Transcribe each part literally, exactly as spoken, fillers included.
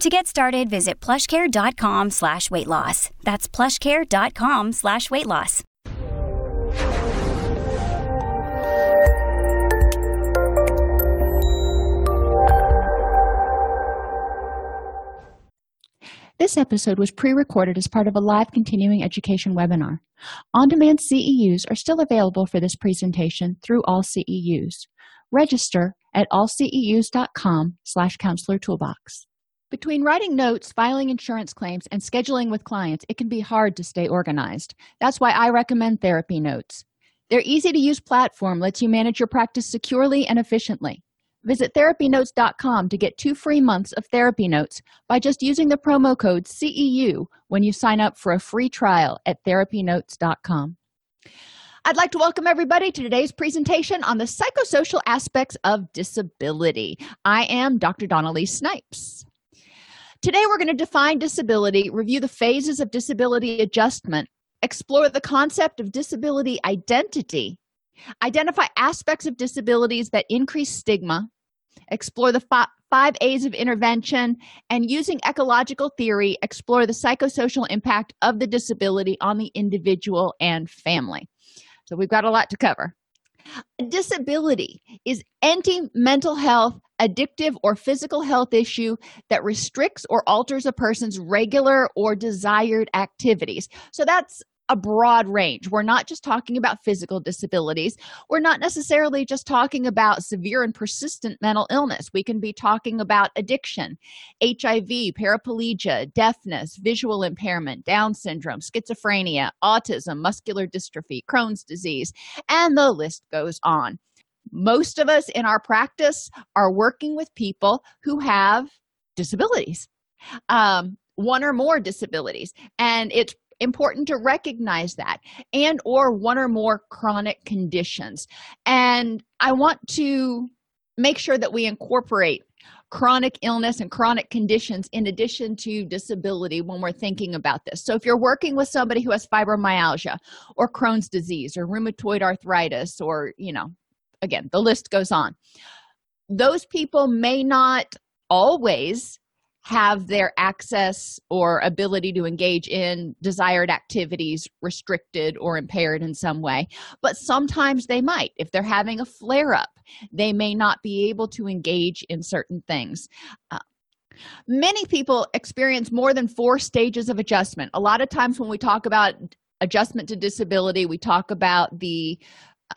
To get started, visit plushcare.com slash weight loss. That's plushcare.com slash weight loss. This episode was pre-recorded as part of a live continuing education webinar. On-demand C E Us are still available for this presentation through all C E Us. Register at allceus.com slash counselor toolbox. Between writing notes, filing insurance claims, and scheduling with clients, it can be hard to stay organized. That's why I recommend Therapy Notes. Their easy-to-use platform lets you manage your practice securely and efficiently. Visit therapy notes dot com to get two free months of Therapy Notes by just using the promo code C E U when you sign up for a free trial at therapy notes dot com. I'd like to welcome everybody to today's presentation on the psychosocial aspects of disability. I am Doctor Donnelly Snipes. Today, we're going to define disability, review the phases of disability adjustment, explore the concept of disability identity, identify aspects of disabilities that increase stigma, explore the five A's of intervention, and using ecological theory, explore the psychosocial impact of the disability on the individual and family. So we've got a lot to cover. Disability is any mental health, addictive, or physical health issue that restricts or alters a person's regular or desired activities. So that's a broad range. We're not just talking about physical disabilities. We're not necessarily just talking about severe and persistent mental illness. We can be talking about addiction, H I V, paraplegia, deafness, visual impairment, Down syndrome, schizophrenia, autism, muscular dystrophy, Crohn's disease, and the list goes on. Most of us in our practice are working with people who have disabilities, um, one or more disabilities, and it's important to recognize that, and or one or more chronic conditions. And I want to make sure that we incorporate chronic illness and chronic conditions in addition to disability when we're thinking about this. So if you're working with somebody who has fibromyalgia or Crohn's disease or rheumatoid arthritis or, you know, again, the list goes on. Those people may not always have their access or ability to engage in desired activities restricted or impaired in some way, but sometimes they might. If they're having a flare-up, they may not be able to engage in certain things. Uh, many people experience more than four stages of adjustment. A lot of times when we talk about adjustment to disability, we talk about the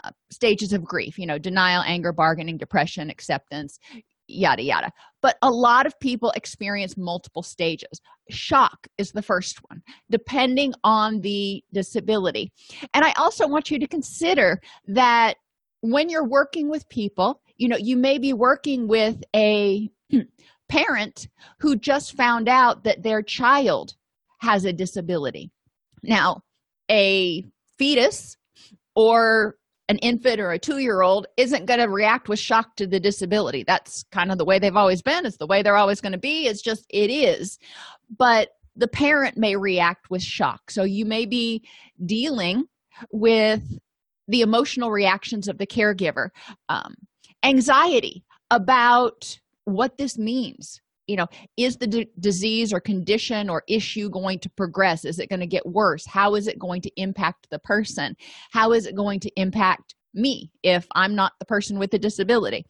uh, stages of grief, you know, denial, anger, bargaining, depression, acceptance, yada, yada. But a lot of people experience multiple stages. Shock is the first one, depending on the disability. And I also want you to consider that when you're working with people, you know, you may be working with a parent who just found out that their child has a disability. Now, a fetus or an infant or a two-year-old isn't going to react with shock to the disability. That's kind of the way they've always been. It's the way they're always going to be. It's just, it is. But the parent may react with shock. So you may be dealing with the emotional reactions of the caregiver. Um, anxiety about what this means. You know, is the d- disease or condition or issue going to progress? Is it going to get worse? How is it going to impact the person? How is it going to impact me if I'm not the person with the disability?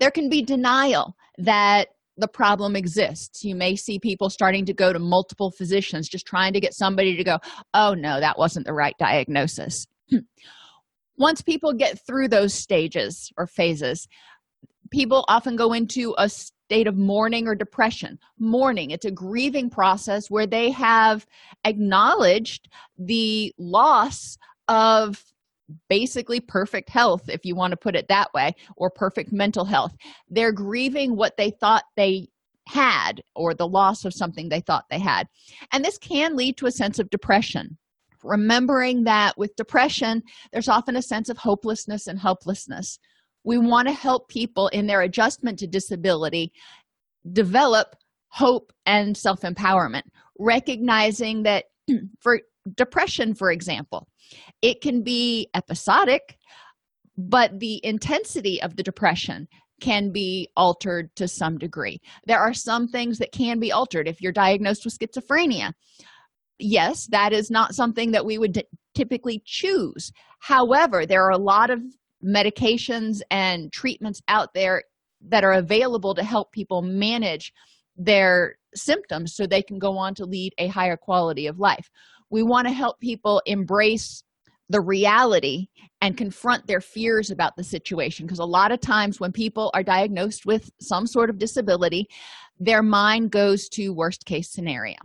There can be denial that the problem exists. You may see people starting to go to multiple physicians, just trying to get somebody to go, oh no, that wasn't the right diagnosis. Once people get through those stages or phases, people often go into a state of mourning or depression. Mourning, it's a grieving process where they have acknowledged the loss of basically perfect health, if you want to put it that way, or perfect mental health. They're grieving what they thought they had or the loss of something they thought they had. And this can lead to a sense of depression. Remembering that with depression, there's often a sense of hopelessness and helplessness. We want to help people in their adjustment to disability develop hope and self-empowerment, recognizing that for depression, for example, it can be episodic, but the intensity of the depression can be altered to some degree. There are some things that can be altered. If you're diagnosed with schizophrenia, yes, that is not something that we would typically choose. However, there are a lot of medications and treatments out there that are available to help people manage their symptoms so they can go on to lead a higher quality of life. We want to help people embrace the reality and confront their fears about the situation, because a lot of times when people are diagnosed with some sort of disability, their mind goes to worst case scenario.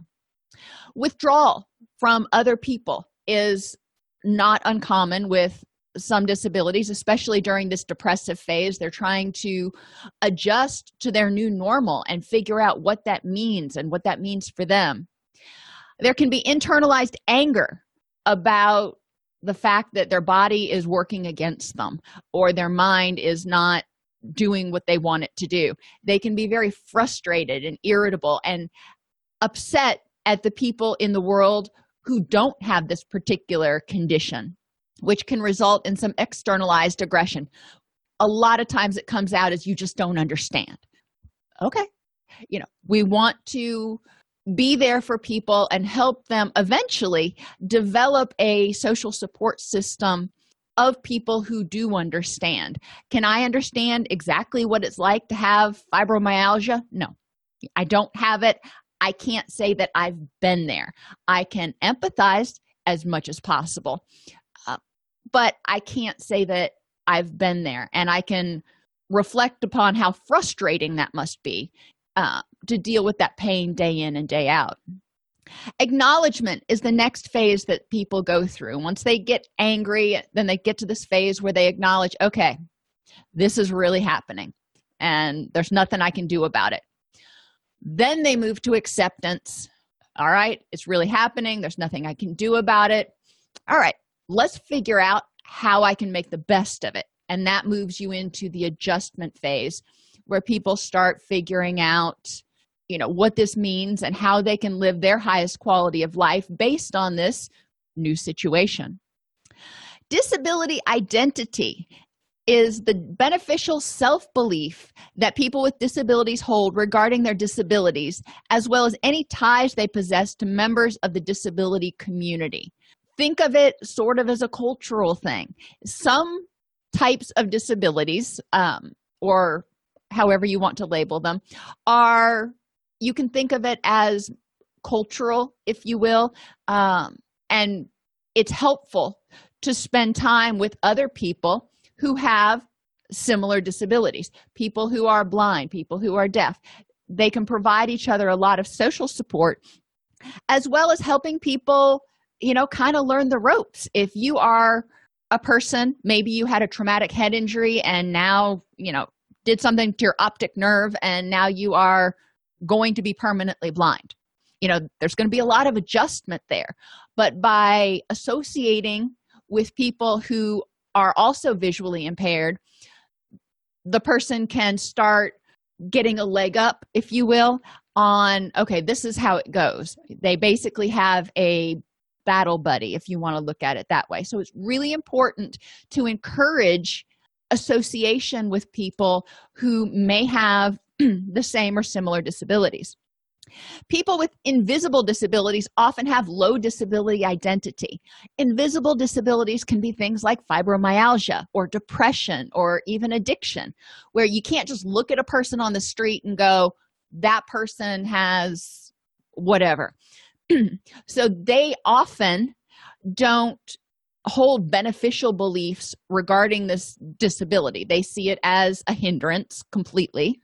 Withdrawal from other people is not uncommon with some disabilities, especially during this depressive phase. They're trying to adjust to their new normal and figure out what that means and what that means for them. There can be internalized anger about the fact that their body is working against them or their mind is not doing what they want it to do. They can be very frustrated and irritable and upset at the people in the world who don't have this particular condition, which can result in some externalized aggression. A lot of times it comes out as, you just don't understand. Okay. You know, we want to be there for people and help them eventually develop a social support system of people who do understand. Can I understand exactly what it's like to have fibromyalgia? No, I don't have it. I can't say that I've been there. I can empathize as much as possible, uh, but I can't say that I've been there. And I can reflect upon how frustrating that must be uh, to deal with that pain day in and day out. Acknowledgement is the next phase that people go through. Once they get angry, then they get to this phase where they acknowledge, okay, this is really happening and there's nothing I can do about it. Then they move to acceptance. All right, it's really happening. There's nothing I can do about it. All right, let's figure out how I can make the best of it. And that moves you into the adjustment phase where people start figuring out, you know, what this means and how they can live their highest quality of life based on this new situation. Disability identity is the beneficial self-belief that people with disabilities hold regarding their disabilities, as well as any ties they possess to members of the disability community. Think of it sort of as a cultural thing. Some types of disabilities, um, or however you want to label them, are, you can think of it as cultural, if you will, um, and it's helpful to spend time with other people who have similar disabilities, people who are blind, people who are deaf. They can provide each other a lot of social support, as well as helping people, you know, kind of learn the ropes. If you are a person, maybe you had a traumatic head injury and now, you know, did something to your optic nerve and now you are going to be permanently blind. You know, there's going to be a lot of adjustment there. But by associating with people who are also visually impaired, the person can start getting a leg up, if you will, on, okay, this is how it goes. They basically have a battle buddy, if you want to look at it that way. So it's really important to encourage association with people who may have the same or similar disabilities. People with invisible disabilities often have low disability identity. Invisible disabilities can be things like fibromyalgia or depression or even addiction, where you can't just look at a person on the street and go, that person has whatever. So they often don't hold beneficial beliefs regarding this disability. They see it as a hindrance completely.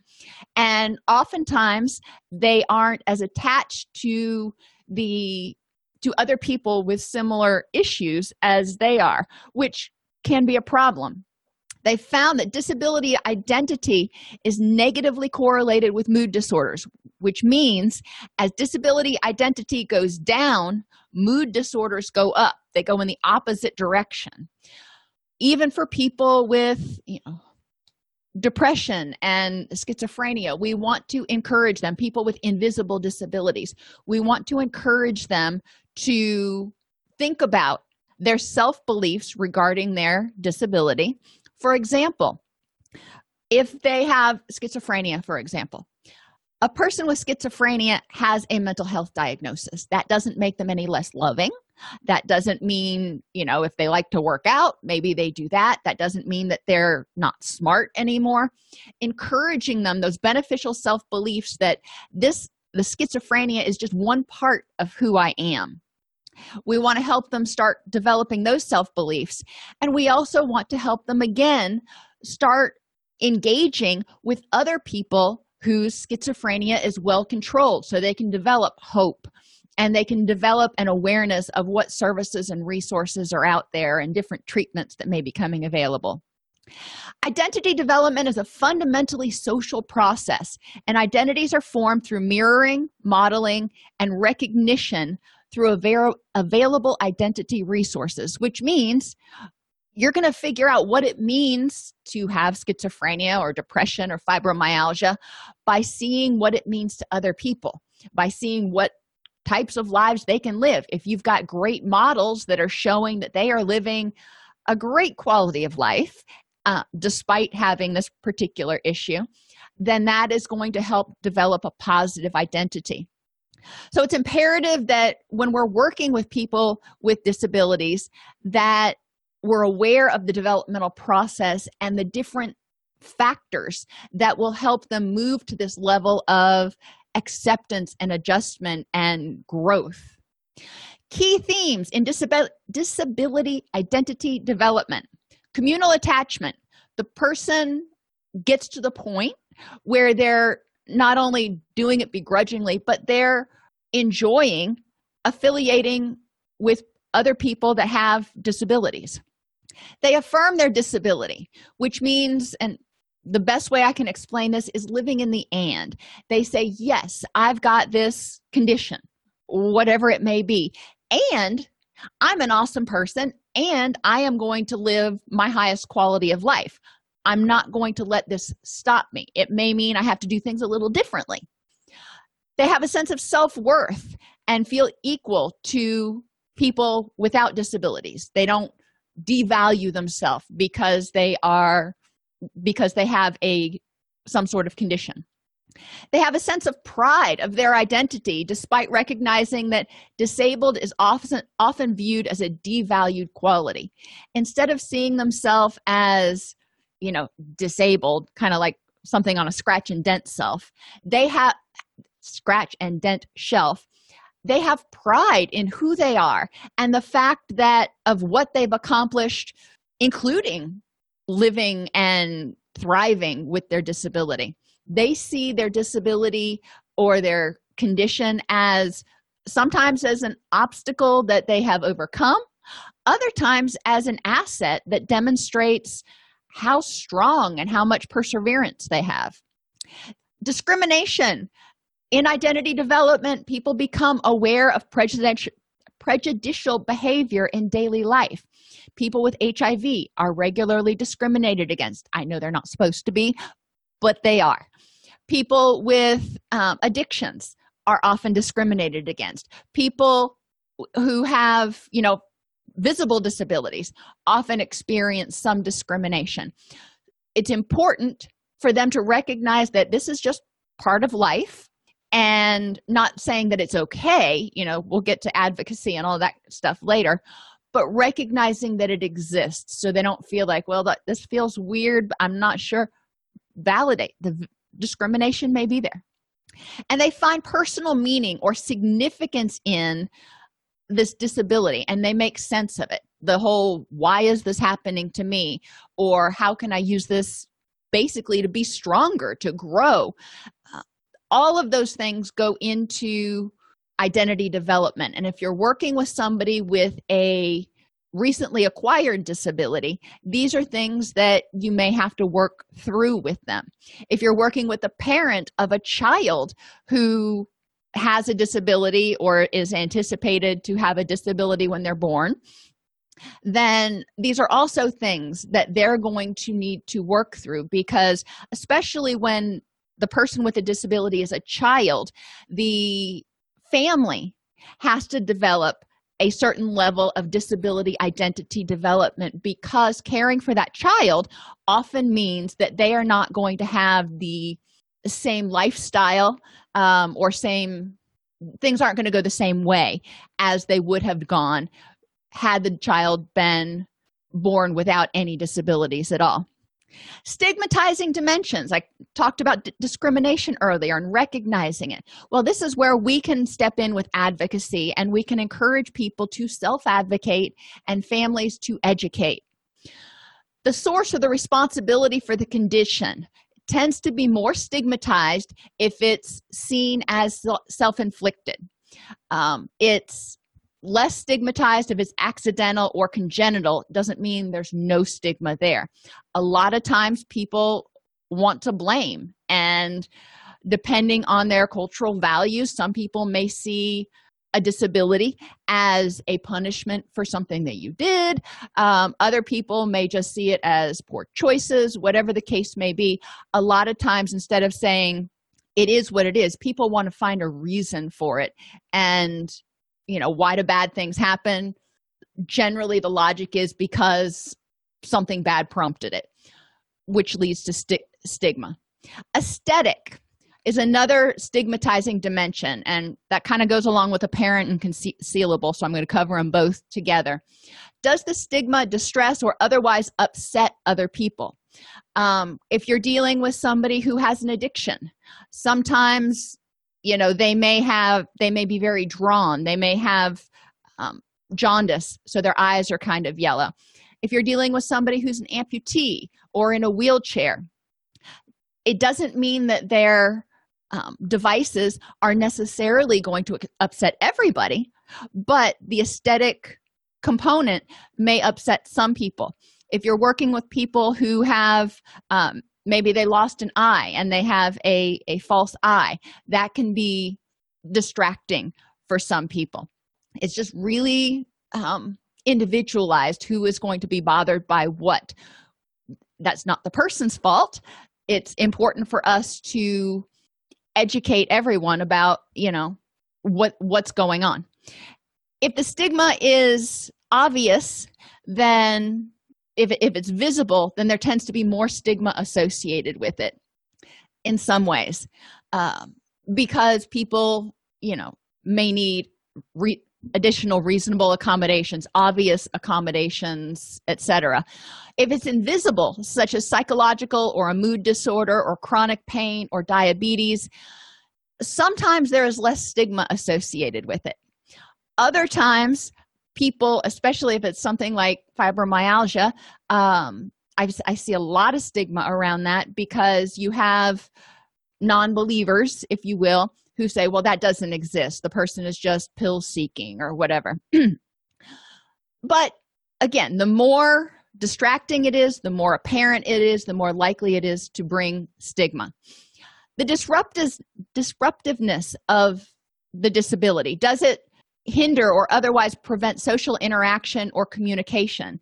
And oftentimes they aren't as attached to the to other people with similar issues as they are, which can be a problem. They found that disability identity is negatively correlated with mood disorders, which means as disability identity goes down, mood disorders go up. They go in the opposite direction. Even for people with, you know, depression and schizophrenia, we want to encourage them, people with invisible disabilities, we want to encourage them to think about their self-beliefs regarding their disability. For example, if they have schizophrenia, for example, a person with schizophrenia has a mental health diagnosis. That doesn't make them any less loving. That doesn't mean, you know, if they like to work out, maybe they do that. That doesn't mean that they're not smart anymore. Encouraging them, those beneficial self-beliefs that this, the schizophrenia is just one part of who I am. We want to help them start developing those self-beliefs. And we also want to help them, again, start engaging with other people whose schizophrenia is well controlled so they can develop hope. And they can develop an awareness of what services and resources are out there and different treatments that may be coming available. Identity development is a fundamentally social process, and identities are formed through mirroring, modeling, and recognition through avail- available identity resources, which means you're going to figure out what it means to have schizophrenia or depression or fibromyalgia by seeing what it means to other people, by seeing what types of lives they can live. If you've got great models that are showing that they are living a great quality of life, uh, despite having this particular issue, then that is going to help develop a positive identity. So it's imperative that when we're working with people with disabilities, that we're aware of the developmental process and the different factors that will help them move to this level of acceptance and adjustment and growth. Key themes in disab- disability identity development: communal attachment. The person gets to the point where they're not only doing it begrudgingly, but they're enjoying affiliating with other people that have disabilities. They affirm their disability, which means, and the best way I can explain this is living in the and. They say, yes, I've got this condition, whatever it may be, and I'm an awesome person, and I am going to live my highest quality of life. I'm not going to let this stop me. It may mean I have to do things a little differently. They have a sense of self-worth and feel equal to people without disabilities. They don't devalue themselves because they are because they have a some sort of condition. They have a sense of pride of their identity, despite recognizing that disabled is often, often viewed as a devalued quality. Instead of seeing themselves as, you know, disabled, kind of like something on a scratch and dent shelf, they have scratch and dent shelf. They have pride in who they are and the fact that of what they've accomplished, including living and thriving with their disability. They see their disability or their condition as sometimes as an obstacle that they have overcome, other times as an asset that demonstrates how strong and how much perseverance they have. Discrimination. In identity development, people become aware of prejudici- prejudicial behavior in daily life. People with H I V are regularly discriminated against. I know they're not supposed to be, but they are. People with um, addictions are often discriminated against. People who have, you know, visible disabilities often experience some discrimination. It's important for them to recognize that this is just part of life, and not saying that it's okay. You know, we'll get to advocacy and all that stuff later, but recognizing that it exists so they don't feel like, well, that, this feels weird, but I'm not sure. Validate the v- discrimination may be there. And they find personal meaning or significance in this disability, and they make sense of it. The whole, why is this happening to me? Or how can I use this basically to be stronger, to grow? Uh, all of those things go into identity development. And if you're working with somebody with a recently acquired disability, these are things that you may have to work through with them. If you're working with a parent of a child who has a disability or is anticipated to have a disability when they're born, then these are also things that they're going to need to work through, because especially when the person with a disability is a child, the family has to develop a certain level of disability identity development, because caring for that child often means that they are not going to have the same lifestyle um, or same things aren't going to go the same way as they would have gone had the child been born without any disabilities at all. Stigmatizing dimensions. I talked about d- discrimination earlier and recognizing it. Well, this is where we can step in with advocacy, and we can encourage people to self-advocate and families to educate. The source of the responsibility for the condition tends to be more stigmatized if it's seen as self-inflicted. Um, it's less stigmatized if it's accidental or congenital. Doesn't mean there's no stigma there. A lot of times people want to blame, and depending on their cultural values, some people may see a disability as a punishment for something that you did. Um, other people may just see it as poor choices, whatever the case may be. A lot of times, instead of saying it is what it is, people want to find a reason for it. And you know, why do bad things happen? Generally, the logic is because something bad prompted it, which leads to sti- stigma. Aesthetic is another stigmatizing dimension, and that kind of goes along with apparent and concealable, so I'm going to cover them both together. Does the stigma distress or otherwise upset other people? Um, if you're dealing with somebody who has an addiction, sometimes You know, they may have, they may be very drawn. They may have um, jaundice, so their eyes are kind of yellow. If you're dealing with somebody who's an amputee or in a wheelchair, it doesn't mean that their um, devices are necessarily going to upset everybody, but the aesthetic component may upset some people. If you're working with people who have um maybe they lost an eye and they have a, a false eye. That can be distracting for some people. It's just really um, individualized who is going to be bothered by what. That's not the person's fault. It's important for us to educate everyone about, you know, what what's going on. If the stigma is obvious, then If, if it's visible, then there tends to be more stigma associated with it in some ways, um, because people, you know, may need re- additional reasonable accommodations, obvious accommodations, et cetera. If it's invisible, such as psychological or a mood disorder or chronic pain or diabetes, sometimes there is less stigma associated with it. Other times, people, especially if it's something like fibromyalgia, um, I, I see a lot of stigma around that, because you have non-believers, if you will, who say, well, that doesn't exist. The person is just pill-seeking or whatever. But again, the more distracting it is, the more apparent it is, the more likely it is to bring stigma. The disruptive, disruptiveness of the disability, does it hinder or otherwise prevent social interaction or communication?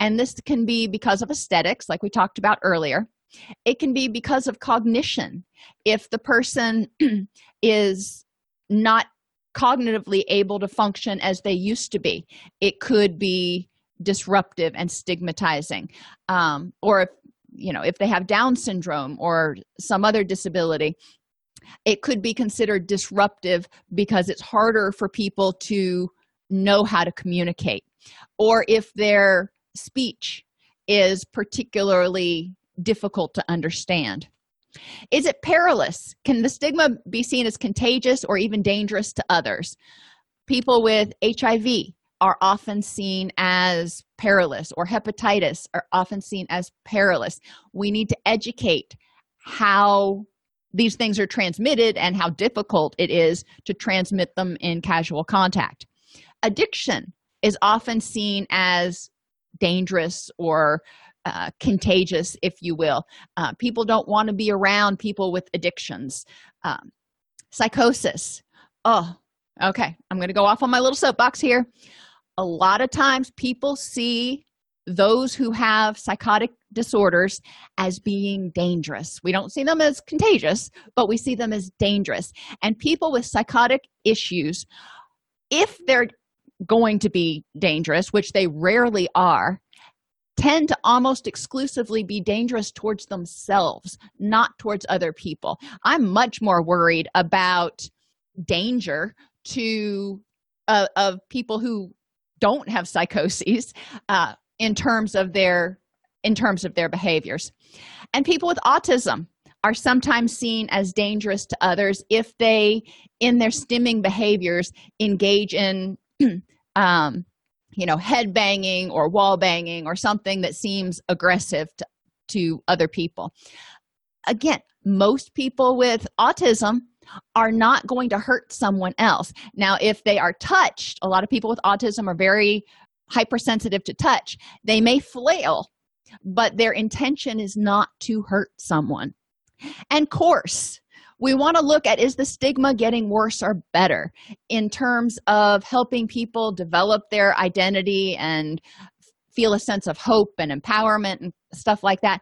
And this can be because of aesthetics, like we talked about earlier. It can be because of cognition. If the person is not cognitively able to function as they used to be, it could be disruptive and stigmatizing. Um, or if, you know, if they have Down syndrome or some other disability, it could be considered disruptive because it's harder for people to know how to communicate. Or if their speech is particularly difficult to understand. Is it perilous? Can the stigma be seen as contagious or even dangerous to others? People with H I V are often seen as perilous, or hepatitis are often seen as perilous. We need to educate how these things are transmitted and how difficult it is to transmit them in casual contact. Addiction is often seen as dangerous or uh, contagious, if you will. Uh, people don't want to be around people with addictions. Um, psychosis. Oh, okay. I'm going to go off on my little soapbox here. A lot of times people see those who have psychotic disorders as being dangerous. We don't see them as contagious, but we see them as dangerous. And people with psychotic issues, if they're going to be dangerous, which they rarely are, tend to almost exclusively be dangerous towards themselves, not towards other people. I'm much more worried about danger to uh, of people who don't have psychoses uh, in terms of their in terms of their behaviors. And people with autism are sometimes seen as dangerous to others if they, in their stimming behaviors, engage in um, you know, head banging or wall banging or something that seems aggressive to, to other people. Again, most people with autism are not going to hurt someone else. Now, if they are touched, a lot of people with autism are very hypersensitive to touch. They may flail, but their intention is not to hurt someone. And course, we want to look at, is the stigma getting worse or better in terms of helping people develop their identity and feel a sense of hope and empowerment and stuff like that?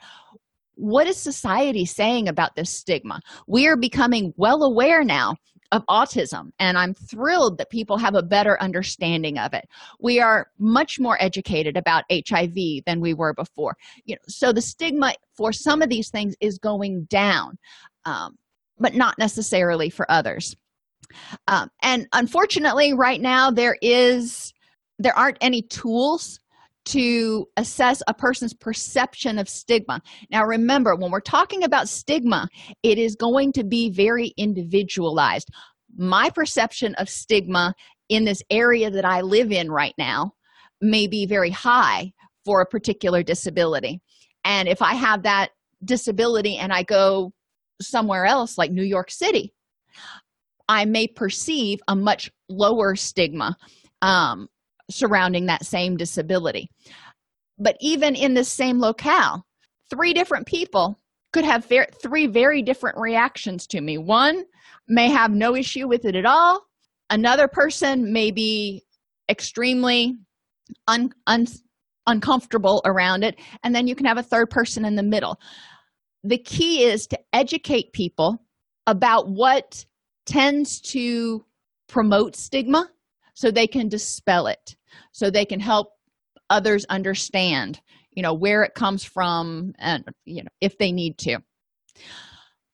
What is society saying about this stigma? We are becoming well aware now of autism, and I'm thrilled that people have a better understanding of it. We are much more educated about H I V than we were before. You know, so the stigma for some of these things is going down, um, but not necessarily for others. Um, and unfortunately, right now, there is there aren't any tools to assess a person's perception of stigma. Now, remember, when we're talking about stigma, it is going to be very individualized. My perception of stigma in this area that I live in right now may be very high for a particular disability. And if I have that disability and I go somewhere else, like New York City, I may perceive a much lower stigma um, surrounding that same disability. But even in this same locale, three different people could have ver- three very different reactions to me. One may have no issue with it at all. Another person may be extremely un- un- uncomfortable around it. And then you can have a third person in the middle. The key is to educate people about what tends to promote stigma, so they can dispel it, so they can help others understand, you know, where it comes from and, you know, if they need to.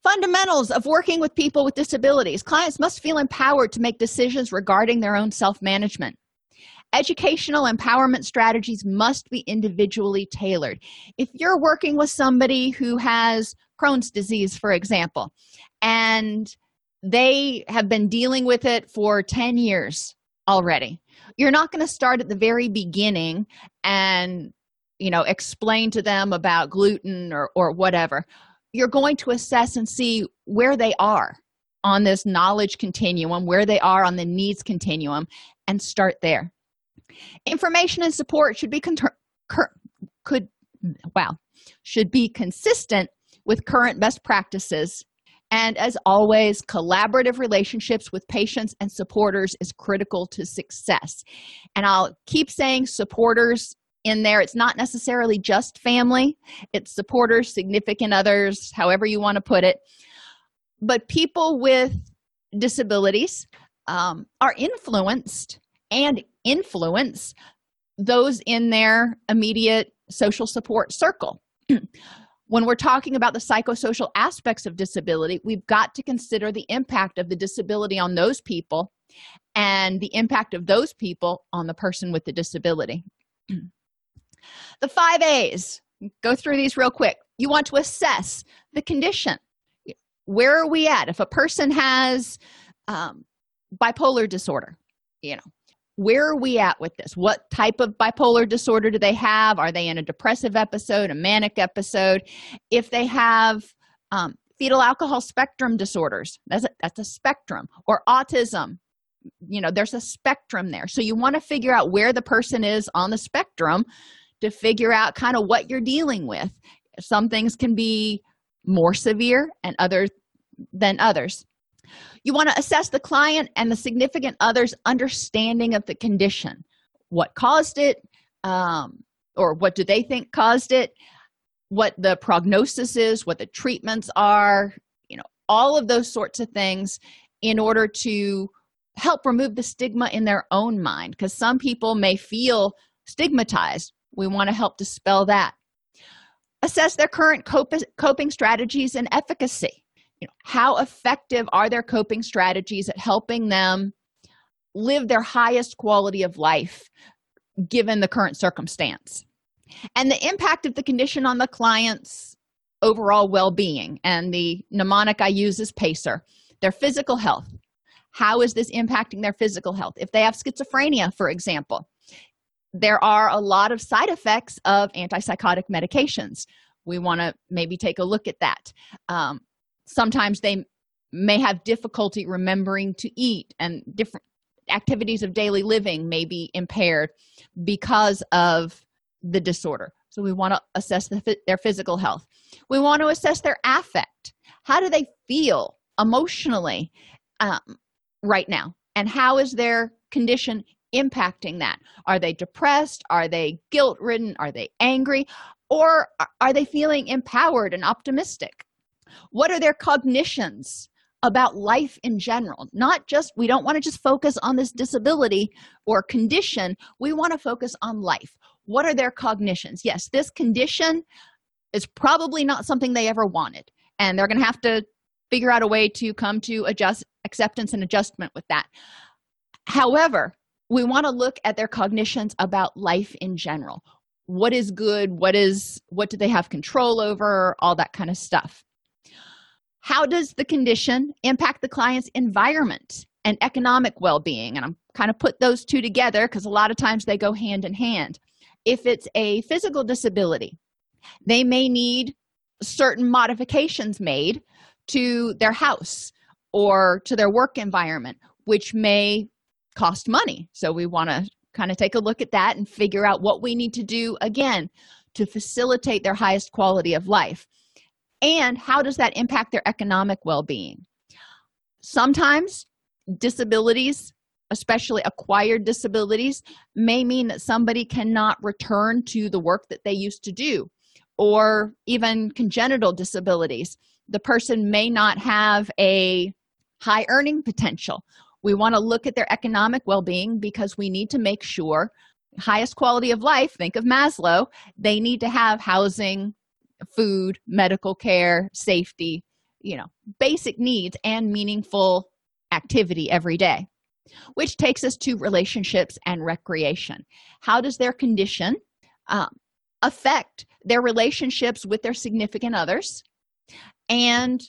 Fundamentals of working with people with disabilities. Clients must feel empowered to make decisions regarding their own self-management. Educational empowerment strategies must be individually tailored. If you're working with somebody who has Crohn's disease, for example, and they have been dealing with it for ten years, already. You're not going to start at the very beginning and, you know, explain to them about gluten or, or whatever. You're going to assess and see where they are on this knowledge continuum, where they are on the needs continuum, and start there. Information and support should be con- cur- could wow, should be consistent with current best practices. And as always, collaborative relationships with patients and supporters is critical to success. And I'll keep saying supporters in there. It's not necessarily just family. It's supporters, significant others, however you want to put it. But people with disabilities um, are influenced and influence those in their immediate social support circle. When we're talking about the psychosocial aspects of disability, we've got to consider the impact of the disability on those people and the impact of those people on the person with the disability. The five A's, go through these real quick. You want to assess the condition. where are we at? If a person has um, bipolar disorder, you know, where are we at with this? What type of bipolar disorder do they have? Are they in a depressive episode, a manic episode? If they have um, fetal alcohol spectrum disorders, that's a, that's a spectrum, or autism, you know, there's a spectrum there. So you want to figure out where the person is on the spectrum to figure out kind of what you're dealing with. Some things can be more severe and other than others. You want to assess the client and the significant other's understanding of the condition. What caused it, um, or what do they think caused it, what the prognosis is, what the treatments are, you know, all of those sorts of things in order to help remove the stigma in their own mind, because some people may feel stigmatized. We want to help dispel that. Assess their current coping strategies and efficacy. You know, how effective are their coping strategies at helping them live their highest quality of life given the current circumstance? And the impact of the condition on the client's overall well-being. And the mnemonic I use is PACER. Their physical health. How is this impacting their physical health? If they have schizophrenia, for example, there are a lot of side effects of antipsychotic medications. We want to maybe take a look at that. Um, sometimes they may have difficulty remembering to eat, and different activities of daily living may be impaired because of the disorder. So we want to assess the, their physical health. We want to assess their affect. How do they feel emotionally um, right now? And how is their condition impacting that? Are they depressed? Are they guilt-ridden? Are they angry? Or are they feeling empowered and optimistic? What are their cognitions about life in general? Not just, we don't want to just focus on this disability or condition. We want to focus on life. What are their cognitions? Yes, this condition is probably not something they ever wanted, and they're going to have to figure out a way to come to adjust acceptance and adjustment with that. However, we want to look at their cognitions about life in general. What is good? What is, what do they have control over? All that kind of stuff. How does the condition impact the client's environment and economic well-being? And I'm kind of put those two together because a lot of times they go hand in hand. If it's a physical disability, they may need certain modifications made to their house or to their work environment, which may cost money. So we want to kind of take a look at that and figure out what we need to do, again, to facilitate their highest quality of life. And how does that impact their economic well-being? Sometimes disabilities, especially acquired disabilities, may mean that somebody cannot return to the work that they used to do, or even congenital disabilities. The person may not have a high earning potential. We want to look at their economic well-being because we need to make sure highest quality of life, think of Maslow, they need to have housing, food, medical care, safety, you know, basic needs and meaningful activity every day, which takes us to relationships and recreation. How does their condition um, affect their relationships with their significant others and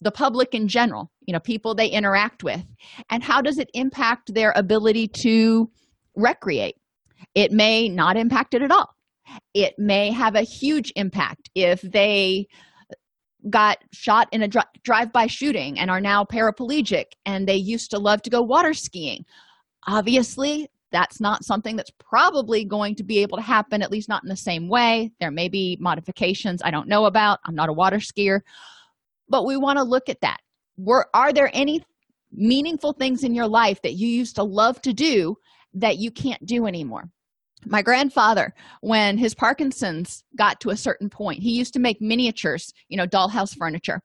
the public in general, you know, people they interact with, and how does it impact their ability to recreate? It may not impact it at all. It may have a huge impact if they got shot in a dri- drive-by shooting and are now paraplegic, and they used to love to go water skiing. Obviously, that's not something that's probably going to be able to happen, at least not in the same way. There may be modifications I don't know about. I'm not a water skier. But we want to look at that. Were, are there any meaningful things in your life that you used to love to do that you can't do anymore? My grandfather, when his Parkinson's got to a certain point, he used to make miniatures, you know, dollhouse furniture.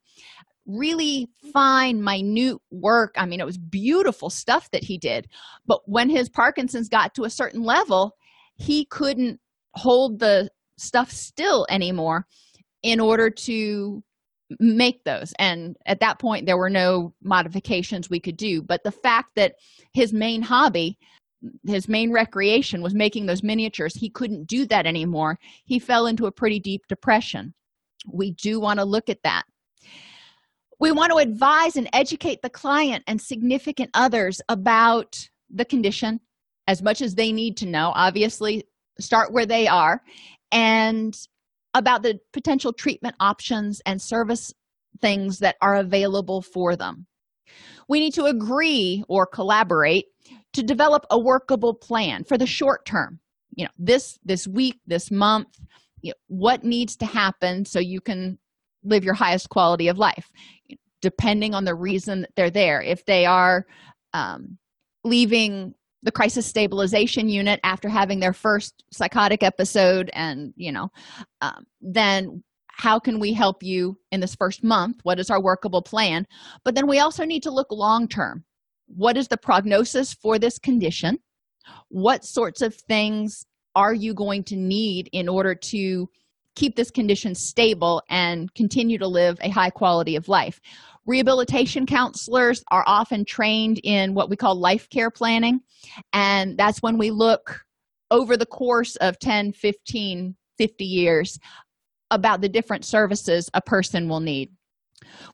Really fine, minute work. I mean, it was beautiful stuff that he did. But when his Parkinson's got to a certain level, he couldn't hold the stuff still anymore in order to make those. And at that point, there were no modifications we could do. But the fact that his main hobby, his main recreation was making those miniatures, he couldn't do that anymore. He fell into a pretty deep depression. We do want to look at that. We want to advise and educate the client and significant others about the condition as much as they need to know. Obviously, start where they are, and about the potential treatment options and service things that are available for them. We need to agree or collaborate to develop a workable plan for the short term. You know, this this week, this month, you know, what needs to happen so you can live your highest quality of life, depending on the reason that they're there. If they are um, leaving the crisis stabilization unit after having their first psychotic episode, and, you know, um, then how can we help you in this first month? What is our workable plan? But then we also need to look long-term. What is the prognosis for this condition? What sorts of things are you going to need in order to keep this condition stable and continue to live a high quality of life? Rehabilitation counselors are often trained in what we call life care planning, and that's when we look over the course of ten, fifteen, fifty years about the different services a person will need.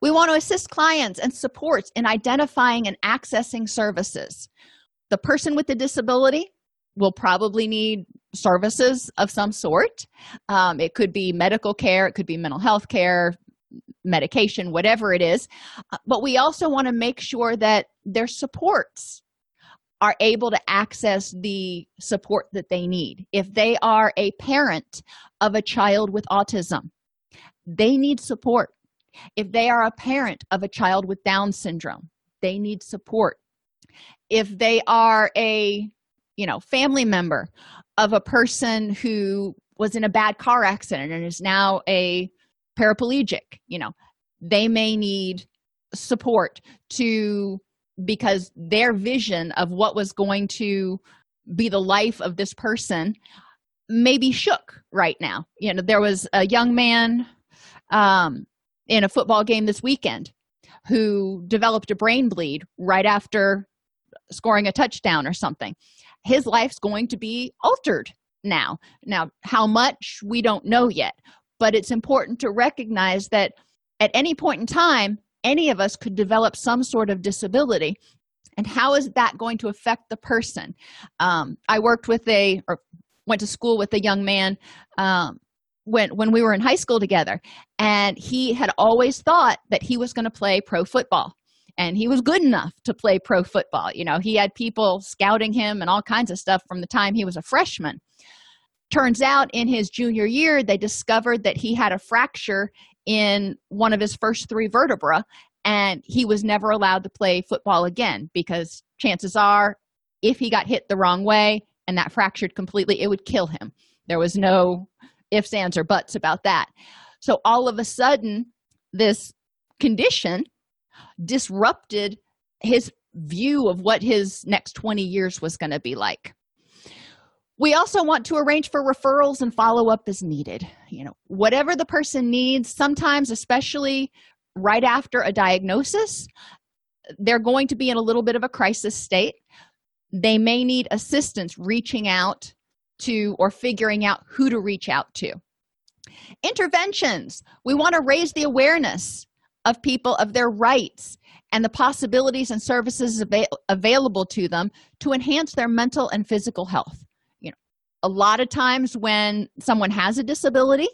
We want to assist clients and supports in identifying and accessing services. The person with the disability will probably need services of some sort. Um, it could be medical care, it could be mental health care, medication, whatever it is. But we also want to make sure that their supports are able to access the support that they need. If they are a parent of a child with autism, they need support. If they are a parent of a child with Down syndrome, they need support. If they are a, you know, family member of a person who was in a bad car accident and is now a paraplegic, you know, they may need support to, because their vision of what was going to be the life of this person may be shook right now. You know, there was a young man um, in a football game this weekend who developed a brain bleed right after scoring a touchdown or something. His life's going to be altered now. Now, how much, we don't know yet, but it's important to recognize that at any point in time, any of us could develop some sort of disability. And how is that going to affect the person? Um, I worked with a, or went to school with a young man um, when, when we were in high school together, and he had always thought that he was going to play pro football. And he was good enough to play pro football. You know, he had people scouting him and all kinds of stuff from the time he was a freshman. Turns out in his junior year, they discovered that he had a fracture in one of his first three vertebrae, and he was never allowed to play football again, because chances are, if he got hit the wrong way and that fractured completely, it would kill him. There was no ifs, ands, or buts about that. So all of a sudden, this condition disrupted his view of what his next twenty years was going to be like. We also want to arrange for referrals and follow-up as needed. You know, whatever the person needs, sometimes, especially right after a diagnosis, they're going to be in a little bit of a crisis state. They may need assistance reaching out to or figuring out who to reach out to. Interventions. We want to raise the awareness of people of their rights and the possibilities and services avail- available to them to enhance their mental and physical health. You know, a lot of times when someone has a disability,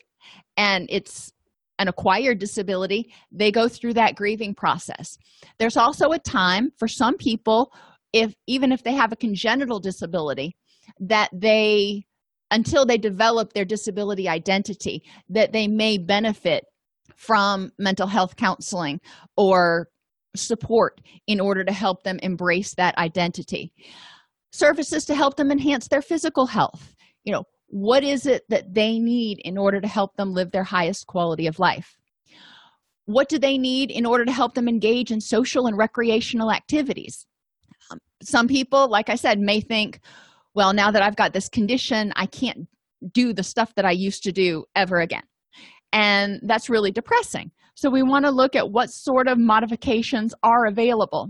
and it's an acquired disability, they go through that grieving process. There's also a time for some people, if even if they have a congenital disability, that they, until they develop their disability identity, that they may benefit from mental health counseling or support in order to help them embrace that identity. Services to help them enhance their physical health. You know, what is it that they need in order to help them live their highest quality of life? What do they need in order to help them engage in social and recreational activities? Um, some people, like I said, may think, well, now that I've got this condition, I can't do the stuff that I used to do ever again. And that's really depressing. So we want to look at what sort of modifications are available.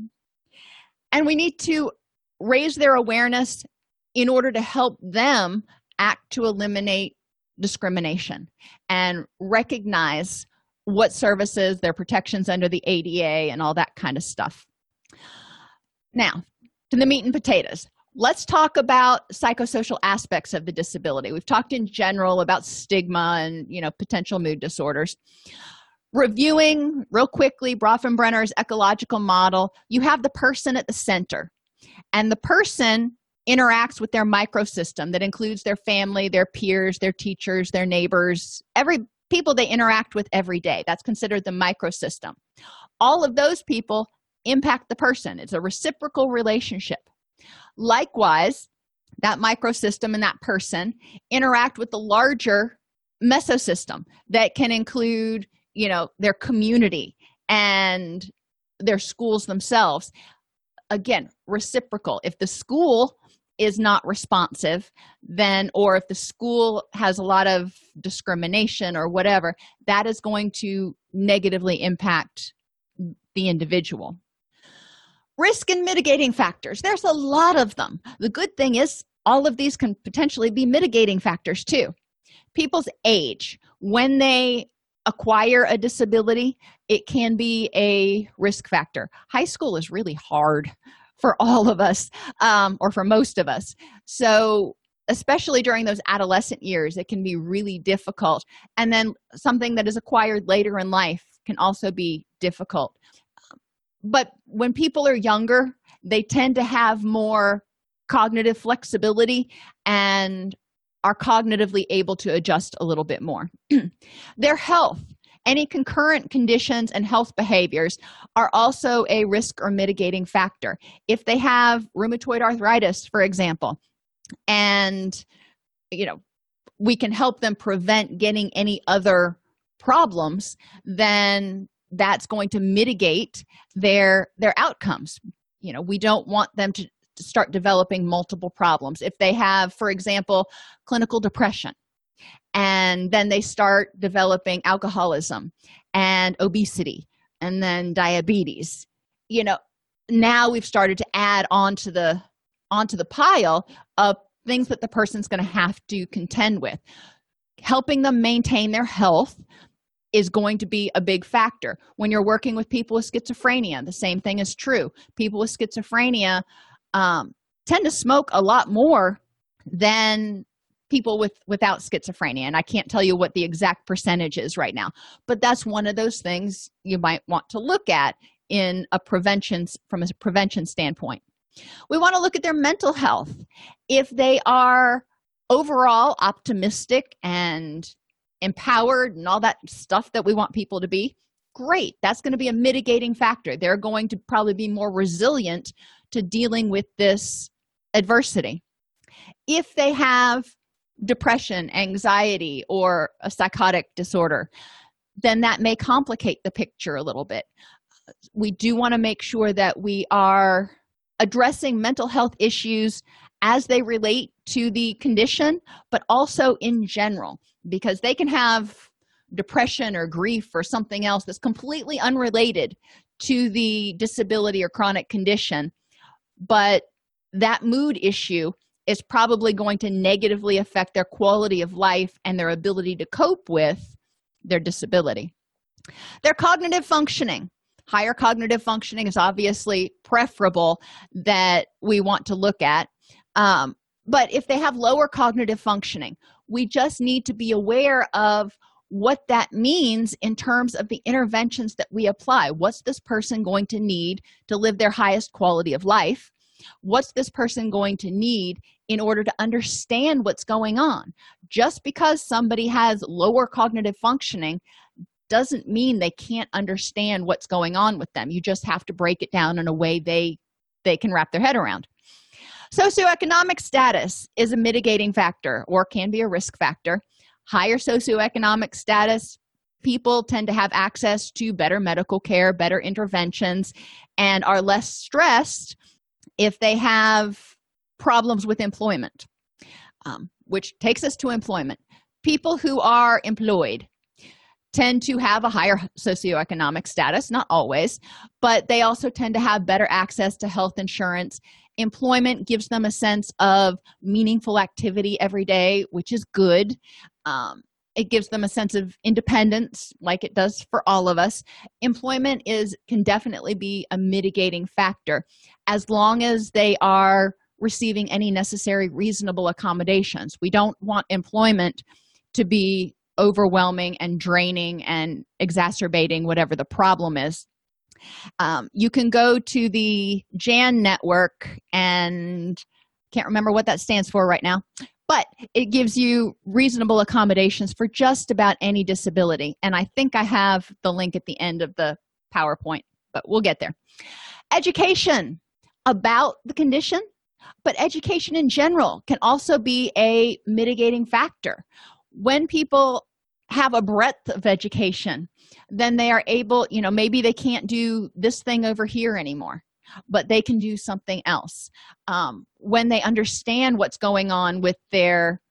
And we need to raise their awareness in order to help them act to eliminate discrimination and recognize what services, their protections under the A D A, and all that kind of stuff. Now, to the meat and potatoes. Let's talk about psychosocial aspects of the disability. We've talked in general about stigma and, you know, potential mood disorders. Reviewing real quickly Brofenbrenner's ecological model, you have the person at the center, and the person interacts with their microsystem that includes their family, their peers, their teachers, their neighbors, every people they interact with every day. That's considered the microsystem. All of those people impact the person. It's a reciprocal relationship. Likewise, that microsystem and that person interact with the larger mesosystem that can include, you know, their community and their schools themselves. Again, reciprocal. If the school is not responsive, then, or if the school has a lot of discrimination or whatever, that is going to negatively impact the individual. Risk and mitigating factors. There's a lot of them. The good thing is all of these can potentially be mitigating factors too. People's age. When they acquire a disability, it can be a risk factor. High school is really hard for all of us, um, or for most of us. So especially during those adolescent years, it can be really difficult. And then something that is acquired later in life can also be difficult. But when people are younger, they tend to have more cognitive flexibility and are cognitively able to adjust a little bit more. Their health, any concurrent conditions and health behaviors are also a risk or mitigating factor. If they have rheumatoid arthritis, for example, and, you know, we can help them prevent getting any other problems, then that's going to mitigate their their outcomes. You know, we don't want them to, to start developing multiple problems. If they have, for example, clinical depression, and then they start developing alcoholism and obesity and then diabetes, you know, now we've started to add onto the onto the pile of things that the person's going to have to contend with. Helping them maintain their health is going to be a big factor. When you're working with people with schizophrenia, the same thing is true. People with schizophrenia um, tend to smoke a lot more than people with without schizophrenia. And I can't tell you what the exact percentage is right now, but that's one of those things you might want to look at in a prevention, from a prevention standpoint. We want to look at their mental health. If they are overall optimistic and empowered and all that stuff that we want people to be, great. That's going to be a mitigating factor. They're going to probably be more resilient to dealing with this adversity. If they have depression, anxiety, or a psychotic disorder, then that may complicate the picture a little bit. We do want to make sure that we are addressing mental health issues as they relate to the condition, but also in general, because they can have depression or grief or something else that's completely unrelated to the disability or chronic condition. But that mood issue is probably going to negatively affect their quality of life and their ability to cope with their disability. Their cognitive functioning. Higher cognitive functioning is obviously preferable that we want to look at. Um, but if they have lower cognitive functioning, we just need to be aware of what that means in terms of the interventions that we apply. What's this person going to need to live their highest quality of life? What's this person going to need in order to understand what's going on? Just because somebody has lower cognitive functioning doesn't mean they can't understand what's going on with them. You just have to break it down in a way they, they can wrap their head around. Socioeconomic status is a mitigating factor or can be a risk factor. Higher socioeconomic status, people tend to have access to better medical care, better interventions, and are less stressed if they have problems with employment, um, which takes us to employment. People who are employed tend to have a higher socioeconomic status, not always, but they also tend to have better access to health insurance. Employment gives them a sense of meaningful activity every day, which is good. Um, It gives them a sense of independence, like it does for all of us. Employment is can definitely be a mitigating factor, as long as they are receiving any necessary reasonable accommodations. We don't want employment to be overwhelming and draining and exacerbating whatever the problem is. Um, you can go to the Jan network, and can't remember what that stands for right now, but it gives you reasonable accommodations for just about any disability. And I think I have the link at the end of the PowerPoint, but we'll get there. Education about the condition, but education in general can also be a mitigating factor. When people have a breadth of education, then they are able, you know, maybe they can't do this thing over here anymore, but they can do something else. Um, when they understand what's going on with their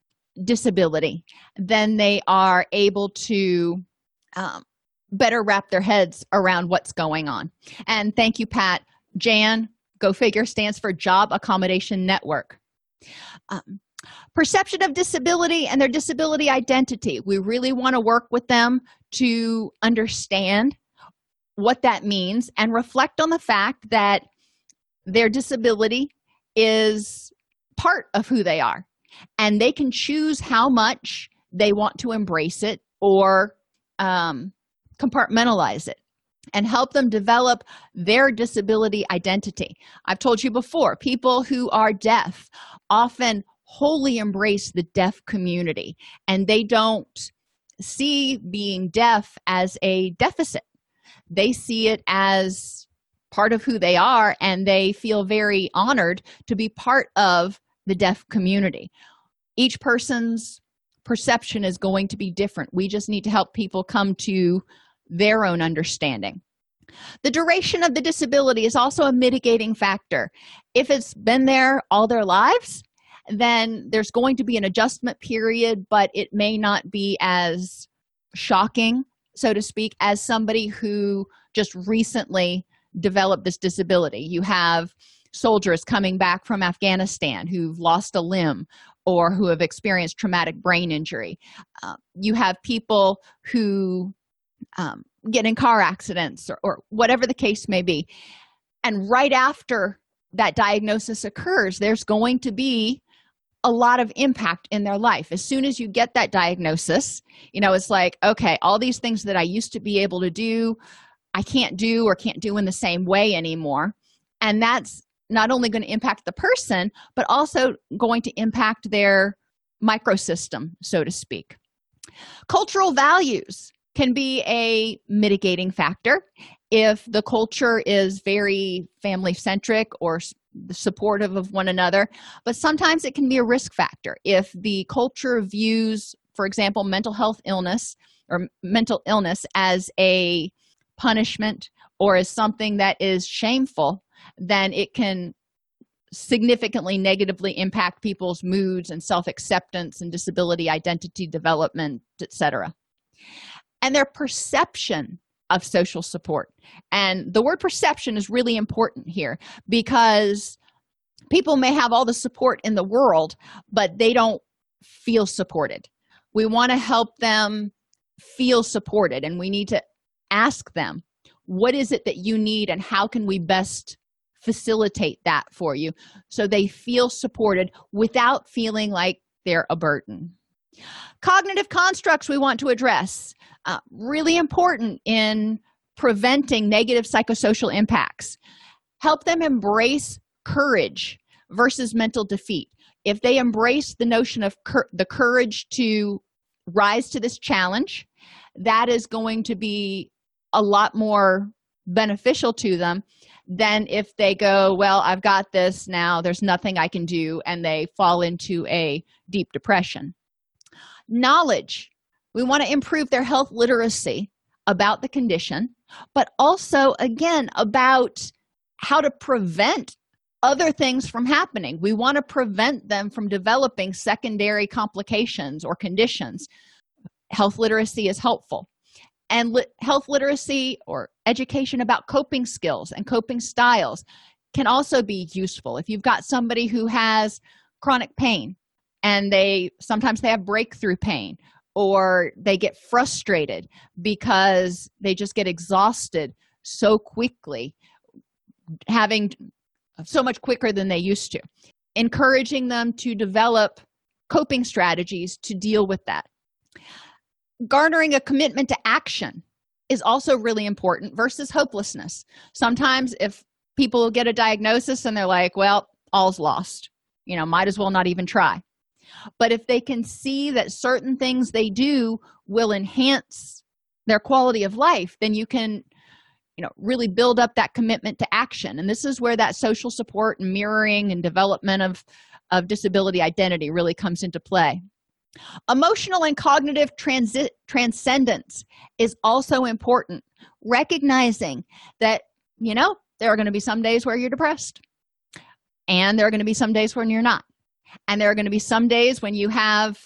disability, then they are able to um, better wrap their heads around what's going on. And thank you, Pat. Jan, go figure, stands for Job Accommodation Network. Um, Perception of disability and their disability identity. We really want to work with them to understand what that means and reflect on the fact that their disability is part of who they are, and they can choose how much they want to embrace it or um, compartmentalize it, and help them develop their disability identity. I've told you before, people who are deaf often wholly embrace the deaf community, and they don't see being deaf as a deficit. They see it as part of who they are, and they feel very honored to be part of the deaf community. Each person's perception is going to be different. We just need to help people come to their own understanding. The duration of the disability is also a mitigating factor. If it's been there all their lives, then there's going to be an adjustment period, but it may not be as shocking, so to speak, as somebody who just recently developed this disability. You have soldiers coming back from Afghanistan who've lost a limb or who have experienced traumatic brain injury. Uh, you have people who um, get in car accidents or, or whatever the case may be. And right after that diagnosis occurs, there's going to be a lot of impact in their life. As soon as you get that diagnosis, you know, it's like, okay, all these things that I used to be able to do, I can't do or can't do in the same way anymore. And that's not only going to impact the person, but also going to impact their microsystem, so to speak. Cultural values can be a mitigating factor. If the culture is very family-centric or supportive of one another, but sometimes it can be a risk factor. If the culture views, for example, mental health illness or mental illness as a punishment or as something that is shameful, then it can significantly negatively impact people's moods and self-acceptance and disability identity development, et cetera. And their perception of social support. And the word perception is really important here, because people may have all the support in the world, but they don't feel supported. We want to help them feel supported, and we need to ask them, what is it that you need and how can we best facilitate that for you, so they feel supported without feeling like they're a burden. Cognitive constructs we want to address, uh, really important in preventing negative psychosocial impacts. Help them embrace courage versus mental defeat. If they embrace the notion of cur- the courage to rise to this challenge, that is going to be a lot more beneficial to them than if they go, well, I've got this now, there's nothing I can do, and they fall into a deep depression. Knowledge. We want to improve their health literacy about the condition, but also, again, about how to prevent other things from happening. We want to prevent them from developing secondary complications or conditions. Health literacy is helpful. And li- health literacy or education about coping skills and coping styles can also be useful. If you've got somebody who has chronic pain, and they sometimes they have breakthrough pain, or they get frustrated because they just get exhausted so quickly, having so much quicker than they used to. Encouraging them to develop coping strategies to deal with that. Garnering a commitment to action is also really important versus hopelessness. Sometimes if people get a diagnosis and they're like, well, all's lost, you know, might as well not even try. But if they can see that certain things they do will enhance their quality of life, then you can, you know, really build up that commitment to action. And this is where that social support and mirroring and development of, of disability identity really comes into play. Emotional and cognitive transi- transcendence is also important. Recognizing that, you know, there are going to be some days where you're depressed, and there are going to be some days when you're not. And there are going to be some days when you have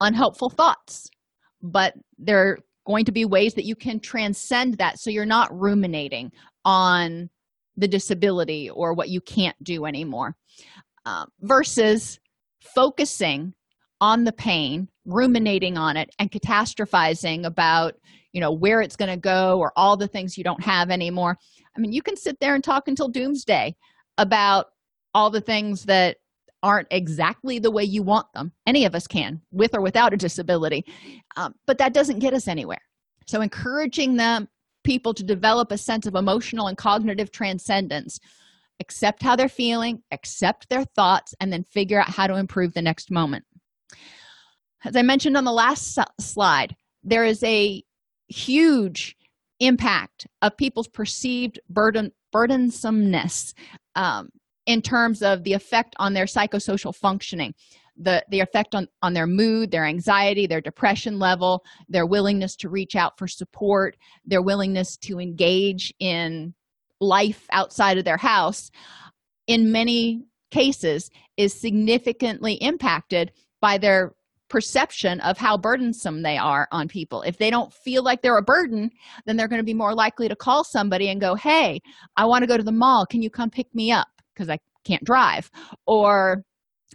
unhelpful thoughts, but there are going to be ways that you can transcend that so you're not ruminating on the disability or what you can't do anymore, uh, versus focusing on the pain, ruminating on it, and catastrophizing about, you know, where it's going to go or all the things you don't have anymore. I mean, you can sit there and talk until doomsday about all the things that aren't exactly the way you want them. Any of us can, with or without a disability, um, but that doesn't get us anywhere. So encouraging them, people to develop a sense of emotional and cognitive transcendence, accept how they're feeling, accept their thoughts, and then figure out how to improve the next moment. As I mentioned on the last slide, there is a huge impact of people's perceived burden burdensomeness, um, in terms of the effect on their psychosocial functioning, the, the effect on, on their mood, their anxiety, their depression level, their willingness to reach out for support, their willingness to engage in life outside of their house, in many cases is significantly impacted by their perception of how burdensome they are on people. If they don't feel like they're a burden, then they're going to be more likely to call somebody and go, hey, I want to go to the mall. Can you come pick me up? Because I can't drive. Or,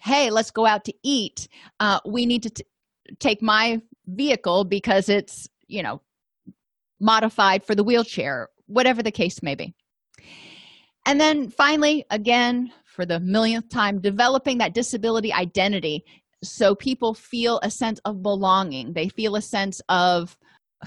hey, let's go out to eat. Uh, we need to t- take my vehicle because it's, you know, modified for the wheelchair, whatever the case may be. And then finally, again, for the millionth time, developing that disability identity so people feel a sense of belonging. They feel a sense of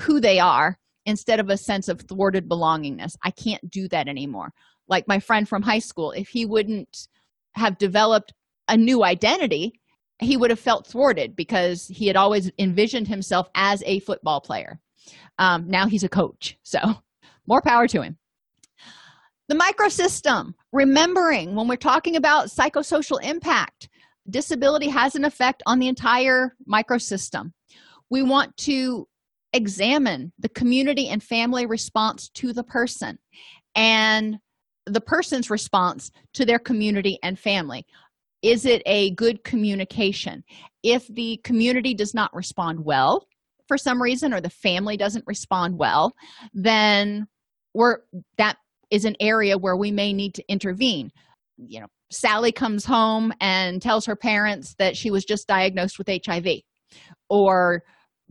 who they are instead of a sense of thwarted belongingness. I can't do that anymore. Like my friend from high school, if he wouldn't have developed a new identity, he would have felt thwarted because he had always envisioned himself as a football player. Um, now he's a coach, so more power to him. The microsystem, remembering when we're talking about psychosocial impact, disability has an effect on the entire microsystem. We want to examine the community and family response to the person and the person's response to their community and family. Is it a good communication? If the community does not respond well for some reason, or the family doesn't respond well, then we're, that is an area where we may need to intervene. You know, Sally comes home and tells her parents that she was just diagnosed with H I V, or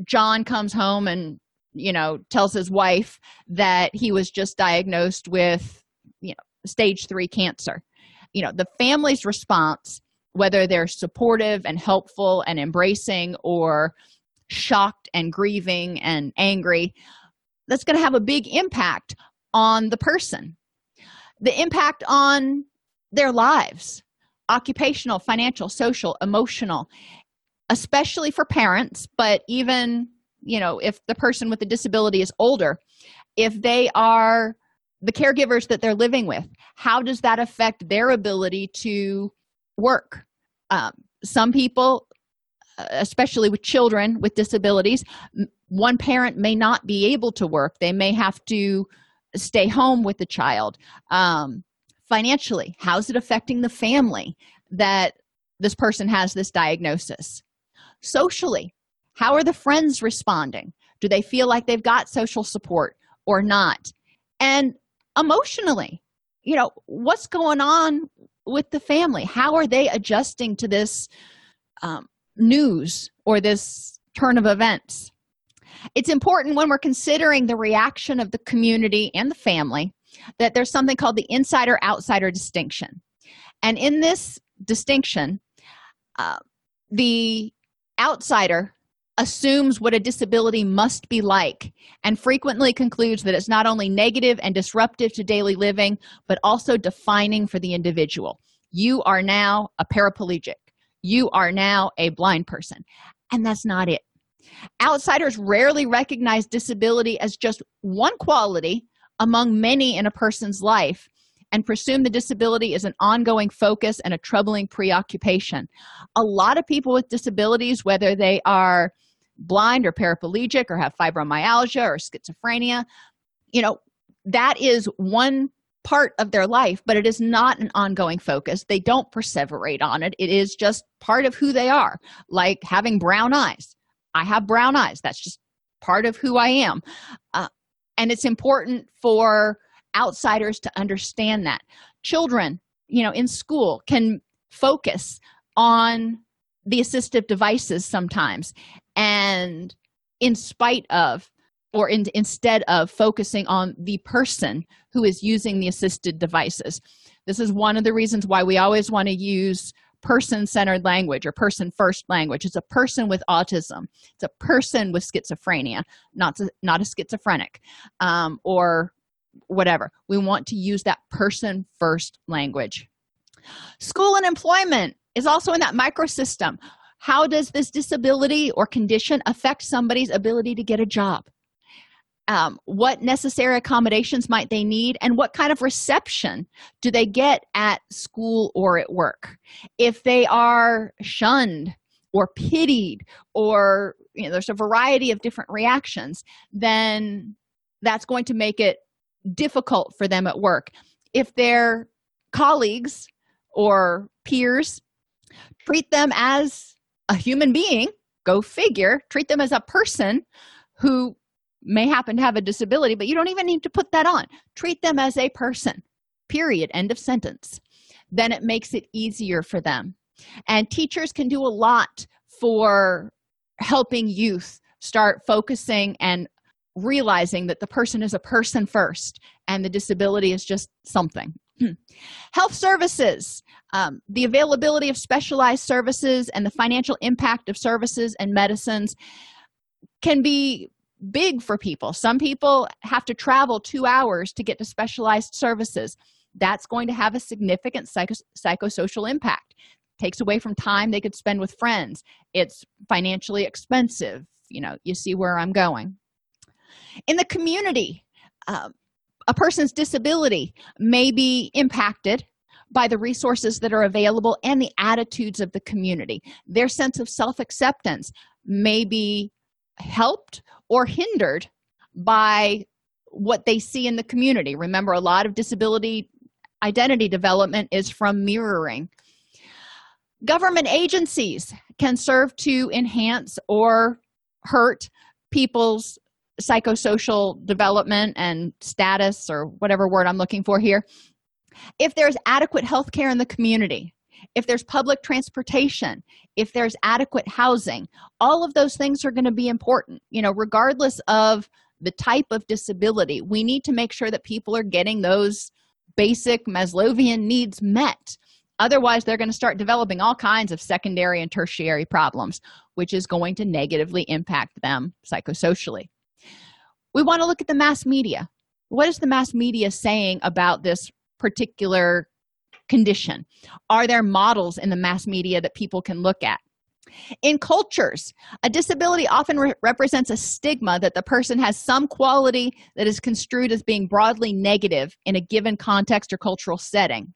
John comes home and, you know, tells his wife that he was just diagnosed with, you know, stage three cancer. You know, the family's response, whether they're supportive and helpful and embracing or shocked and grieving and angry, that's going to have a big impact on the person. The impact on their lives, occupational, financial, social, emotional, especially for parents, but even, you know, if the person with the disability is older, if they are the caregivers that they're living with, how does that affect their ability to work? Um, some people, especially with children with disabilities, one parent may not be able to work. They may have to stay home with the child. Um, financially, how's it affecting the family that this person has this diagnosis? Socially, how are the friends responding? Do they feel like they've got social support or not? And emotionally, you know, what's going on with the family? How are they adjusting to this um, news or this turn of events. It's important when we're considering the reaction of the community and the family that there's something called the insider-outsider distinction. And in this distinction, uh, the outsider assumes what a disability must be like and frequently concludes that it's not only negative and disruptive to daily living, but also defining for the individual. You are now a paraplegic. You are now a blind person. And that's not it. Outsiders rarely recognize disability as just one quality among many in a person's life and presume the disability is an ongoing focus and a troubling preoccupation. A lot of people with disabilities, whether they are blind or paraplegic or have fibromyalgia or schizophrenia, you know, that is one part of their life, but it is not an ongoing focus. They don't perseverate on it. It is just part of who they are, like having brown eyes. I have brown eyes. That's just part of who I am. Uh, and it's important for outsiders to understand that. Children, you know, in school can focus on the assistive devices sometimes, and in spite of or in, instead of focusing on the person who is using the assisted devices. This is one of the reasons why we always want to use person-centered language or person-first language. It's a person with autism. It's a person with schizophrenia, not, to, not a schizophrenic um, or whatever. We want to use that person-first language. School and employment is also in that microsystem. How does this disability or condition affect somebody's ability to get a job? Um, what necessary accommodations might they need, and what kind of reception do they get at school or at work? If they are shunned or pitied, or you know, there's a variety of different reactions, then that's going to make it difficult for them at work. If their colleagues or peers treat them as a human being, go figure, treat them as a person who may happen to have a disability, but you don't even need to put that on. Treat them as a person, period, end of sentence. Then it makes it easier for them. And teachers can do a lot for helping youth start focusing and realizing that the person is a person first and the disability is just something. Health services, um, the availability of specialized services and the financial impact of services and medicines can be big for people. Some people have to travel two hours to get to specialized services. That's going to have a significant psychos- psychosocial impact. Takes away from time they could spend with friends. It's financially expensive. You know, you see where I'm going. In the community, uh, a person's disability may be impacted by the resources that are available and the attitudes of the community. Their sense of self-acceptance may be helped or hindered by what they see in the community. Remember, a lot of disability identity development is from mirroring. Government agencies can serve to enhance or hurt people's psychosocial development and status, or whatever word I'm looking for here. If there's adequate health care in the community, if there's public transportation, if there's adequate housing, all of those things are going to be important. You know, regardless of the type of disability, we need to make sure that people are getting those basic Maslowian needs met. Otherwise, they're going to start developing all kinds of secondary and tertiary problems, which is going to negatively impact them psychosocially. We want to look at the mass media. What is the mass media saying about this particular condition? Are there models in the mass media that people can look at? In cultures, a disability often re- represents a stigma that the person has some quality that is construed as being broadly negative in a given context or cultural setting.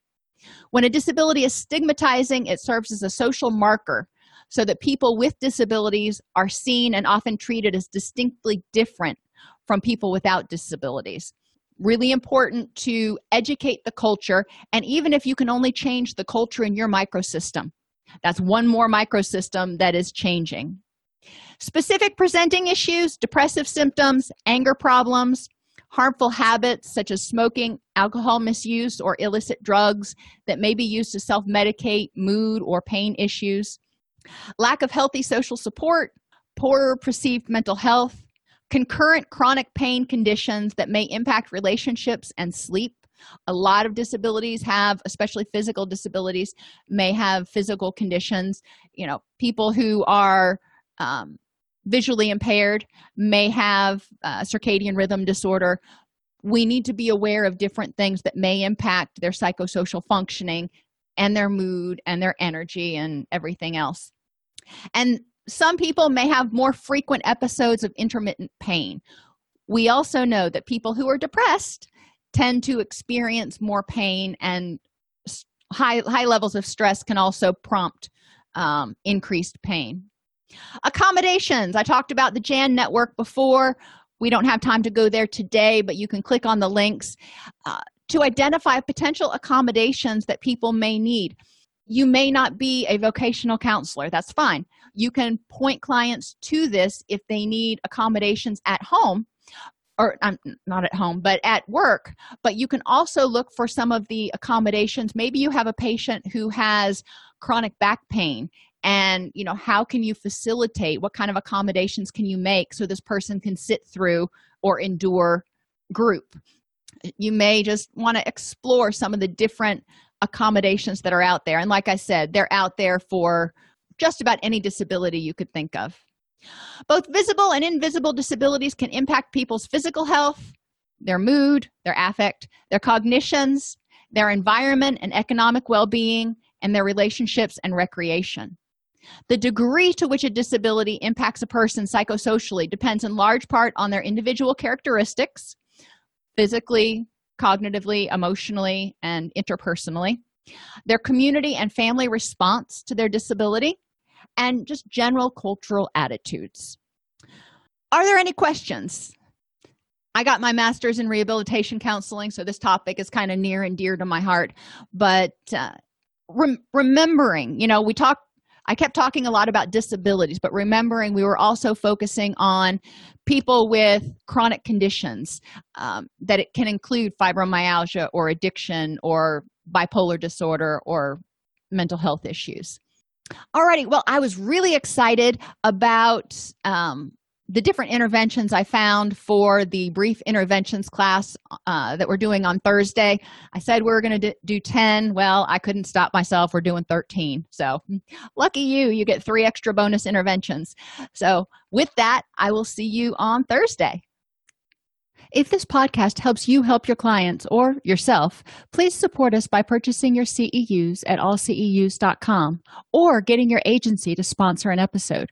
When a disability is stigmatizing, it serves as a social marker so that people with disabilities are seen and often treated as distinctly different from people without disabilities. Really important to educate the culture, and even if you can only change the culture in your microsystem, that's one more microsystem that is changing. Specific presenting issues, depressive symptoms, anger problems, harmful habits such as smoking, alcohol misuse, or illicit drugs that may be used to self-medicate mood or pain issues, lack of healthy social support, poorer perceived mental health, concurrent chronic pain conditions that may impact relationships and sleep. A lot of disabilities have, especially physical disabilities, may have physical conditions. You know, people who are um, visually impaired may have uh, circadian rhythm disorder. We need to be aware of different things that may impact their psychosocial functioning and their mood and their energy and everything else. And some people may have more frequent episodes of intermittent pain. We also know that people who are depressed tend to experience more pain, and high high levels of stress can also prompt um, increased pain. Accommodations. I talked about the J A N network before. We don't have time to go there today, but you can click on the links uh, to identify potential accommodations that people may need. You may not be a vocational counselor. That's fine. You can point clients to this if they need accommodations at home, or um, not at home, but at work. But you can also look for some of the accommodations. Maybe you have a patient who has chronic back pain, and, you know, how can you facilitate? What kind of accommodations can you make so this person can sit through or endure group? You may just want to explore some of the different accommodations that are out there. And like I said, they're out there for just about any disability you could think of. Both visible and invisible disabilities can impact people's physical health, their mood, their affect, their cognitions, their environment and economic well-being, and their relationships and recreation. The degree to which a disability impacts a person psychosocially depends in large part on their individual characteristics, physically, cognitively, emotionally, and interpersonally, their community and family response to their disability, and just general cultural attitudes. Are there any questions? I got my master's in rehabilitation counseling, so this topic is kind of near and dear to my heart. But uh, rem- remembering, you know, we talked, I kept talking a lot about disabilities, but remembering we were also focusing on people with chronic conditions, um, that it can include fibromyalgia or addiction or bipolar disorder or mental health issues. Alrighty, well, I was really excited about um, the different interventions I found for the brief interventions class uh, that we're doing on Thursday. I said we were going to do ten. Well, I couldn't stop myself. We're doing thirteen. So lucky you, you get three extra bonus interventions. So with that, I will see you on Thursday. If this podcast helps you help your clients or yourself, please support us by purchasing your C E Us at all C E Us dot com or getting your agency to sponsor an episode.